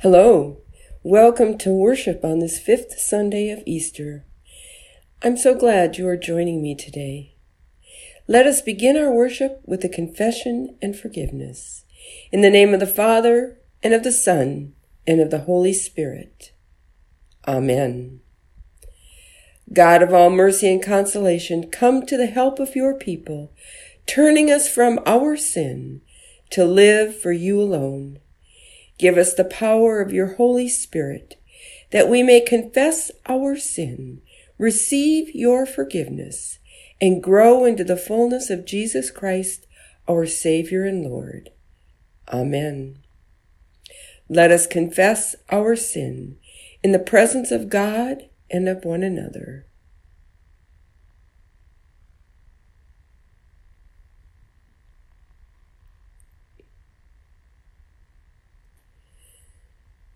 Hello, welcome to worship on this fifth Sunday of Easter. I'm so glad you are joining me today. Let us begin our worship with a confession and forgiveness. In the name of the Father, and of the Son, and of the Holy Spirit. Amen. God of all mercy and consolation, come to the help of your people, turning us from our sin to live for you alone. Give us the power of your Holy Spirit, that we may confess our sin, receive your forgiveness, and grow into the fullness of Jesus Christ, our Savior and Lord. Amen. Let us confess our sin in the presence of God and of one another.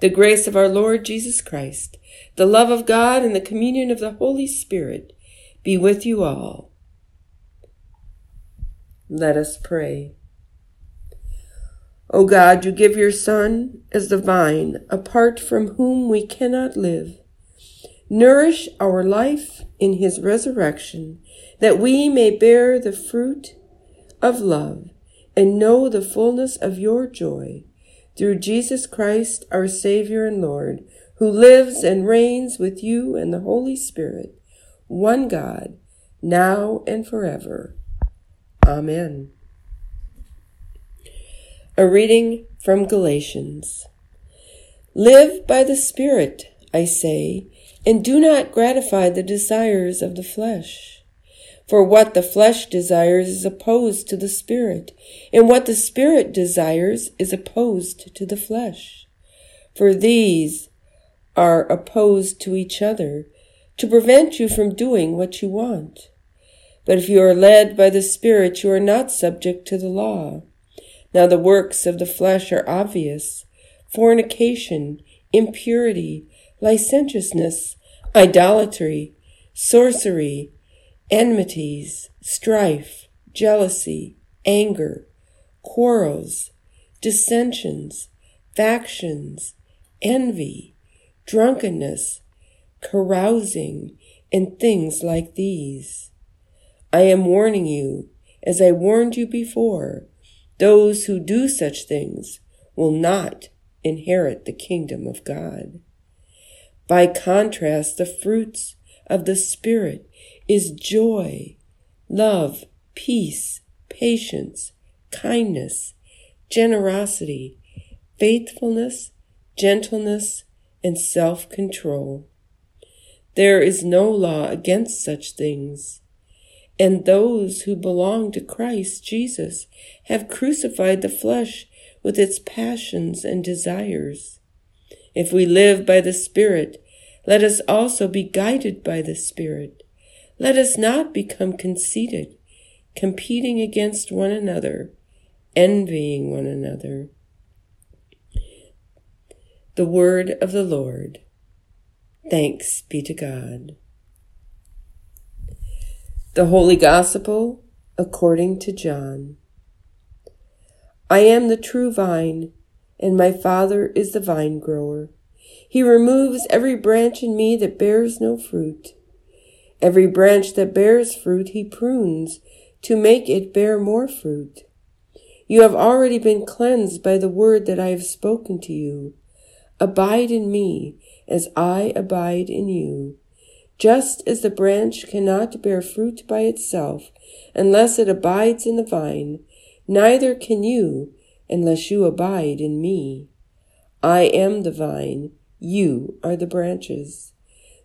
The grace of our Lord Jesus Christ, the love of God, and the communion of the Holy Spirit be with you all. Let us pray. O God, you give your Son as the vine, apart from whom we cannot live. Nourish our life in his resurrection, that we may bear the fruit of love and know the fullness of your joy. Through Jesus Christ, our Savior and Lord, who lives and reigns with you and the Holy Spirit, one God, now and forever. Amen. A reading from Galatians. Live by the Spirit, I say, and do not gratify the desires of the flesh. For what the flesh desires is opposed to the Spirit, and what the Spirit desires is opposed to the flesh. For these are opposed to each other, to prevent you from doing what you want. But if you are led by the Spirit, you are not subject to the law. Now the works of the flesh are obvious: fornication, impurity, licentiousness, idolatry, sorcery, enmities, strife, jealousy, anger, quarrels, dissensions, factions, envy, drunkenness, carousing, and things like these. I am warning you, as I warned you before, those who do such things will not inherit the kingdom of God. By contrast, the fruits of the Spirit is joy, love, peace, patience, kindness, generosity, faithfulness, gentleness, and self-control. There is no law against such things. And those who belong to Christ Jesus have crucified the flesh with its passions and desires. If we live by the Spirit, let us also be guided by the Spirit. Let us not become conceited, competing against one another, envying one another. The word of the Lord. Thanks be to God. The Holy Gospel according to John. I am the true vine, and my Father is the vine-grower. He removes every branch in me that bears no fruit. Every branch that bears fruit he prunes to make it bear more fruit. You have already been cleansed by the word that I have spoken to you. Abide in me as I abide in you. Just as the branch cannot bear fruit by itself unless it abides in the vine, neither can you unless you abide in me. I am the vine, you are the branches.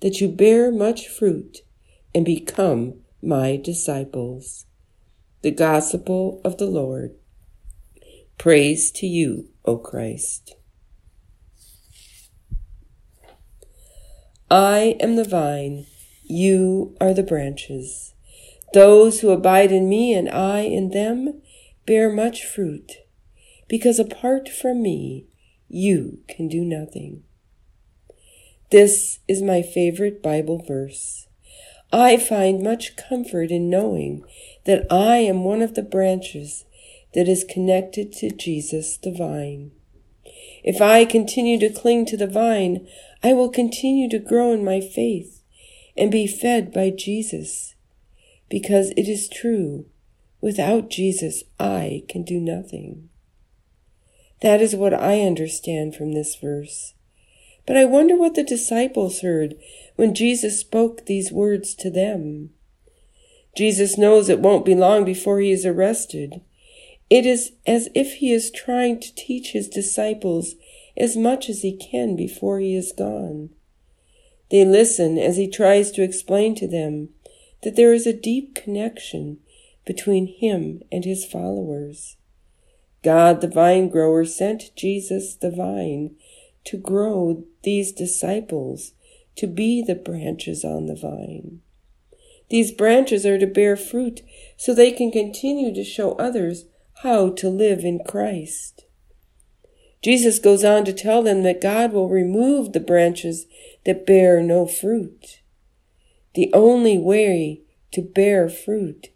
that you bear much fruit and become my disciples. The Gospel of the Lord. Praise to you, O Christ. I am the vine, you are the branches. Those who abide in me and I in them bear much fruit, because apart from me you can do nothing. This is my favorite Bible verse. I find much comfort in knowing that I am one of the branches that is connected to Jesus the vine. If I continue to cling to the vine, I will continue to grow in my faith and be fed by Jesus, because it is true, without Jesus I can do nothing. That is what I understand from this verse. But I wonder what the disciples heard when Jesus spoke these words to them. Jesus knows it won't be long before he is arrested. It is as if he is trying to teach his disciples as much as he can before he is gone. They listen as he tries to explain to them that there is a deep connection between him and his followers. God the vine grower sent Jesus the vine to grow these disciples to be the branches on the vine. These branches are to bear fruit so they can continue to show others how to live in Christ. Jesus goes on to tell them that God will remove the branches that bear no fruit. The only way to bear fruit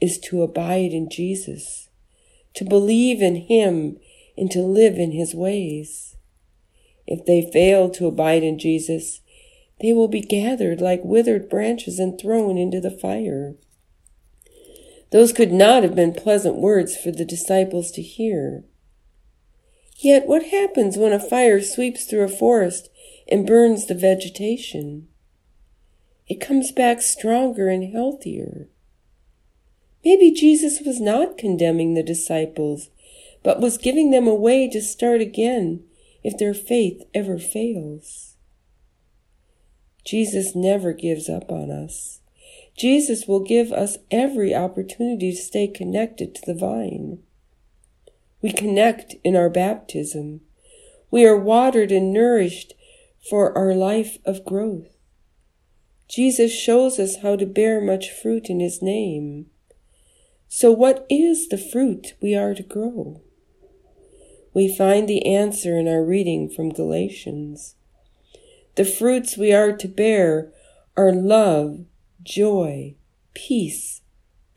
is to abide in Jesus, to believe in him, and to live in his ways. If they fail to abide in Jesus, they will be gathered like withered branches and thrown into the fire. Those could not have been pleasant words for the disciples to hear. Yet what happens when a fire sweeps through a forest and burns the vegetation? it comes back stronger and healthier. Maybe Jesus was not condemning the disciples, but was giving them a way to start again if their faith ever fails. Jesus never gives up on us. Jesus will give us every opportunity to stay connected to the vine. We connect in our baptism. We are watered and nourished for our life of growth. Jesus shows us how to bear much fruit in his name. So what is the fruit we are to grow? We find the answer in our reading from Galatians. The fruits we are to bear are love, joy, peace,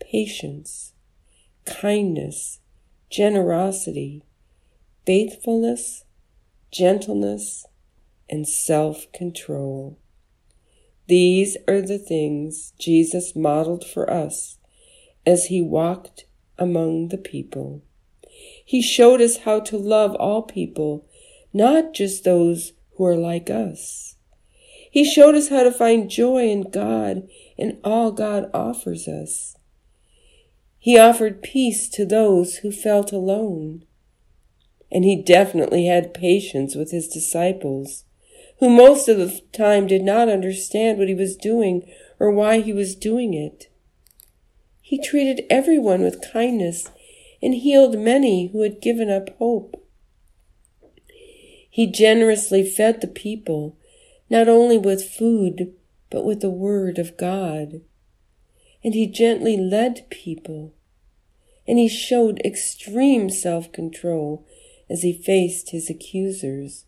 patience, kindness, generosity, faithfulness, gentleness, and self-control. These are the things Jesus modeled for us as he walked among the people. He showed us how to love all people, not just those who are like us. He showed us how to find joy in God and all God offers us. He offered peace to those who felt alone. And he definitely had patience with his disciples, who most of the time did not understand what he was doing or why he was doing it. He treated everyone with kindness and healed many who had given up hope. He generously fed the people, not only with food, but with the word of God. And he gently led people. And he showed extreme self-control as he faced his accusers.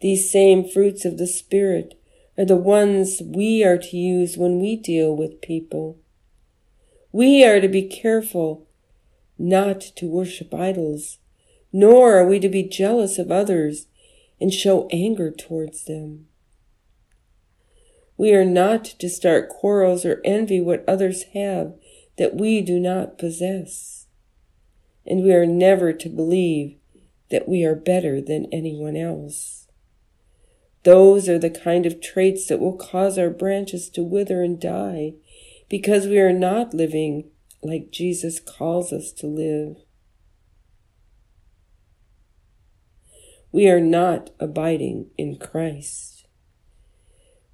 These same fruits of the Spirit are the ones we are to use when we deal with people. We are to be careful not to worship idols, nor are we to be jealous of others and show anger towards them. We are not to start quarrels or envy what others have that we do not possess. And we are never to believe that we are better than anyone else. Those are the kind of traits that will cause our branches to wither and die, because we are not living like Jesus calls us to live. We are not abiding in Christ.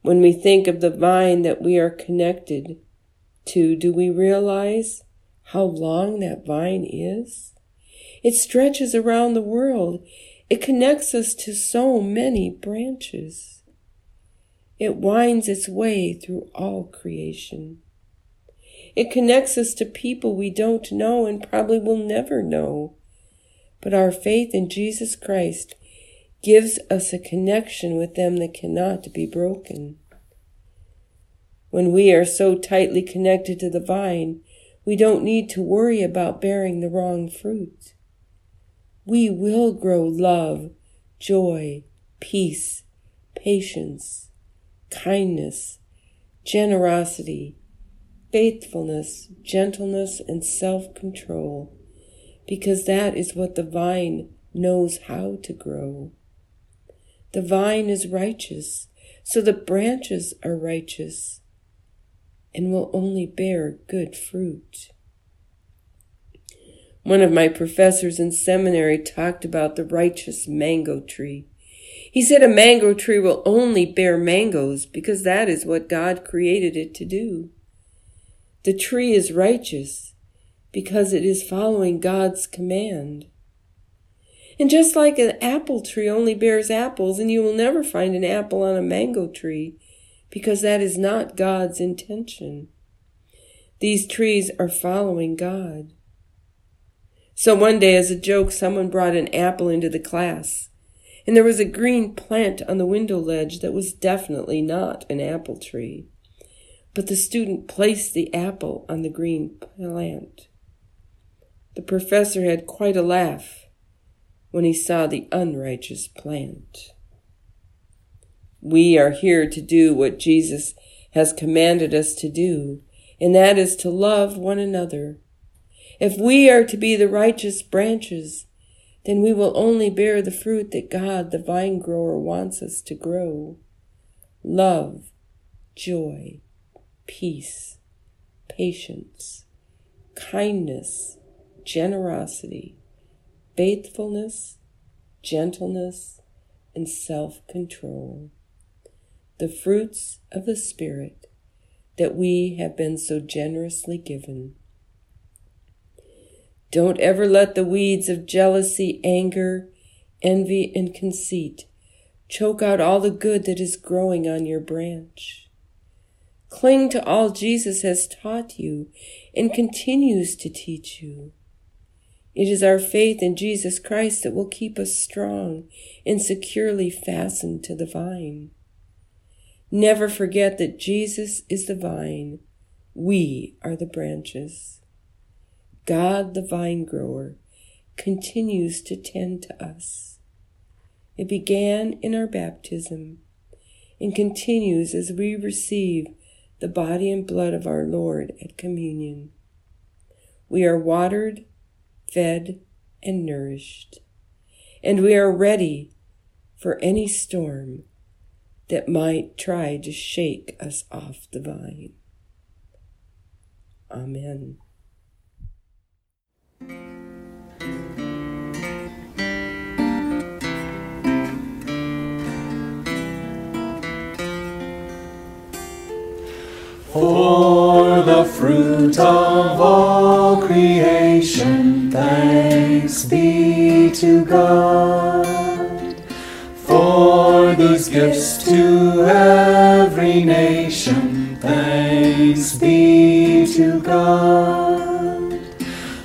When we think of the vine that we are connected to, do we realize how long that vine is? It stretches around the world. It connects us to so many branches. It winds its way through all creation. It connects us to people we don't know and probably will never know. But our faith in Jesus Christ gives us a connection with them that cannot be broken. When we are so tightly connected to the vine, we don't need to worry about bearing the wrong fruit. We will grow love, joy, peace, patience, kindness, generosity, faithfulness, gentleness, and self-control, because that is what the vine knows how to grow. The vine is righteous, so the branches are righteous and will only bear good fruit. One of my professors in seminary talked about the righteous mango tree. He said a mango tree will only bear mangoes because that is what God created it to do. The tree is righteous because it is following God's command. And just like an apple tree only bears apples, and you will never find an apple on a mango tree because that is not God's intention. These trees are following God. So one day, as a joke, someone brought an apple into the class, and there was a green plant on the window ledge that was definitely not an apple tree. But the student placed the apple on the green plant. The professor had quite a laugh when he saw the unrighteous plant. We are here to do what Jesus has commanded us to do, and that is to love one another. If we are to be the righteous branches, then we will only bear the fruit that God, the vine grower, wants us to grow. Love, joy, peace, patience, kindness, generosity, faithfulness, gentleness, and self-control, the fruits of the Spirit that we have been so generously given. Don't ever let the weeds of jealousy, anger, envy, and conceit choke out all the good that is growing on your branch. Cling to all Jesus has taught you and continues to teach you. It is our faith in Jesus Christ that will keep us strong and securely fastened to the vine. Never forget that Jesus is the vine. We are the branches. God, the vine grower, continues to tend to us. It began in our baptism and continues as we receive the body and blood of our Lord at communion. We are watered, fed, and nourished, and we are ready for any storm that might try to shake us off the vine. Amen. For the fruit of all creation, thanks be to God. For these gifts to every nation, thanks be to God.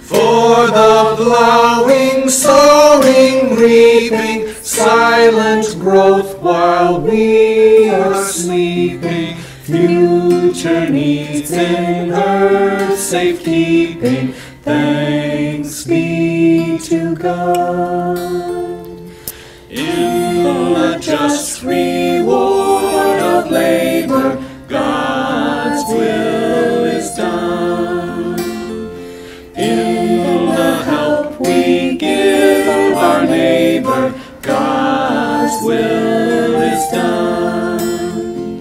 For the plowing, sowing, reaping, silent growth while we are sleeping, future needs in earth's safekeeping, thanks be to God. In the just reward of labor, God's will is done. In the help we give of our neighbor, God's will is done.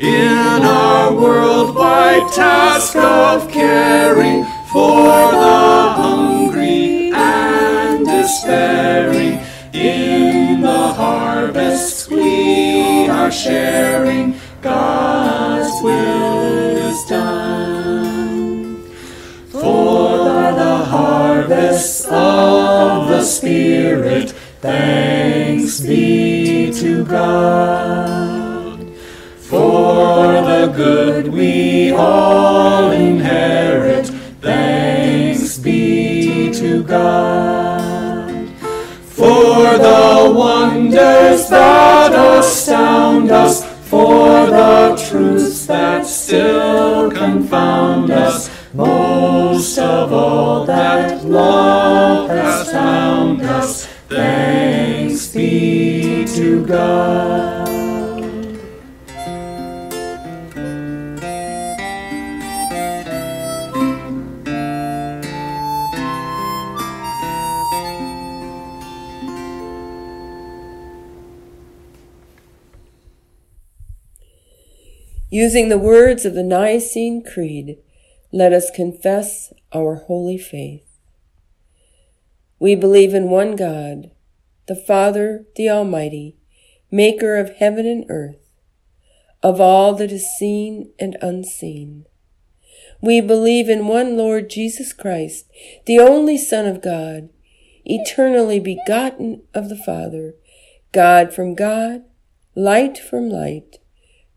In our worldwide task of caring for the hungry and despairing, in the harvests we are sharing, God's will is done. For the harvests of the Spirit, thanks be to God. For the good we all inherit, thanks be to God. For the wonders that astound us, for the truths that still confound us, most of all that love has found us, thanks be to God. Using the words of the Nicene Creed, let us confess our holy faith. We believe in one God, the Father, the Almighty, maker of heaven and earth, of all that is seen and unseen. We believe in one Lord Jesus Christ, the only Son of God, eternally begotten of the Father, God from God, light from light,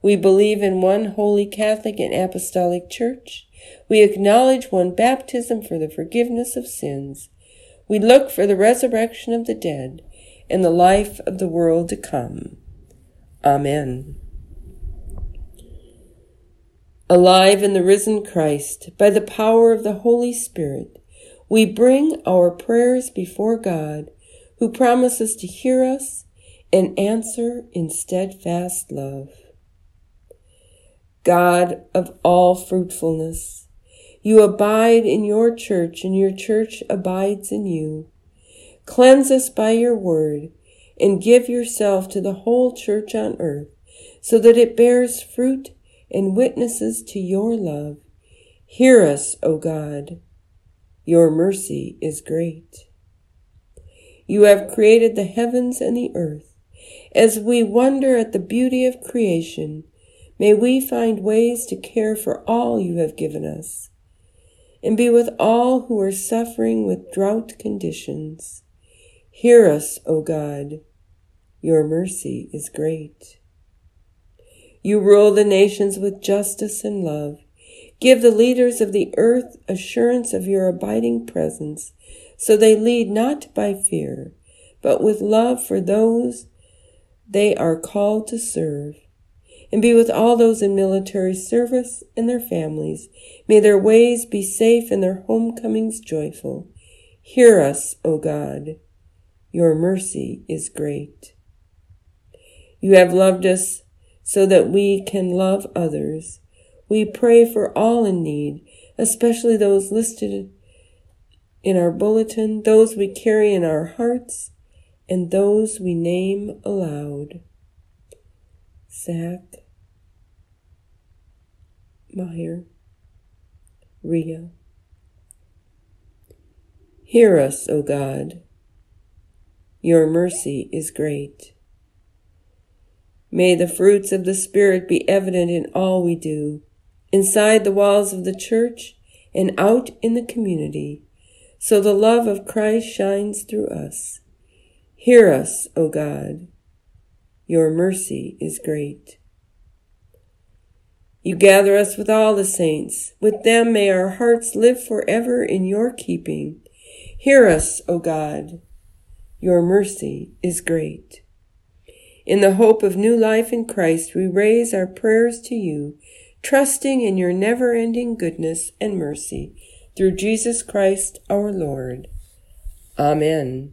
We believe in one holy Catholic and Apostolic Church. We acknowledge one baptism for the forgiveness of sins. We look for the resurrection of the dead and the life of the world to come. Amen. Alive in the risen Christ, by the power of the Holy Spirit, we bring our prayers before God, who promises to hear us and answer in steadfast love. God of all fruitfulness, you abide in your church, and your church abides in you. Cleanse us by your word, and give yourself to the whole church on earth, so that it bears fruit and witnesses to your love. Hear us, O God. Your mercy is great. You have created the heavens and the earth. As we wonder at the beauty of creation, may we find ways to care for all you have given us, and be with all who are suffering with drought conditions. Hear us, O God. Your mercy is great. You rule the nations with justice and love. Give the leaders of the earth assurance of your abiding presence, so they lead not by fear, but with love for those they are called to serve. And be with all those in military service and their families. May their ways be safe and their homecomings joyful. Hear us, O God. Your mercy is great. You have loved us so that we can love others. We pray for all in need, especially those listed in our bulletin, those we carry in our hearts, and those we name aloud. Zach, Meyer, Rhea. Hear us, O God. Your mercy is great. May the fruits of the Spirit be evident in all we do, inside the walls of the church and out in the community, so the love of Christ shines through us. Hear us, O God. Your mercy is great. You gather us with all the saints. With them may our hearts live forever in your keeping. Hear us, O God. Your mercy is great. In the hope of new life in Christ, we raise our prayers to you, trusting in your never-ending goodness and mercy, through Jesus Christ our Lord. Amen.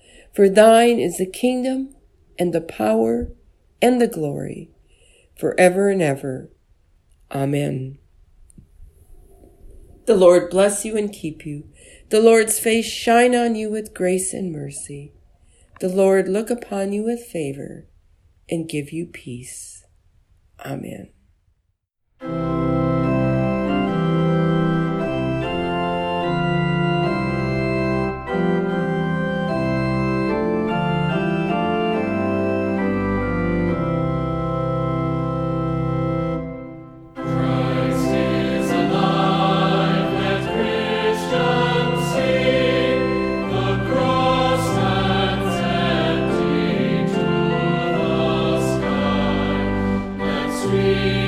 For thine is the kingdom, and the power, and the glory, forever and ever. Amen. The Lord bless you and keep you. The Lord's face shine on you with grace and mercy. The Lord look upon you with favor and give you peace. Amen. We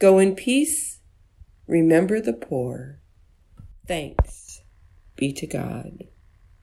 Go in peace. Remember the poor. Thanks be to God.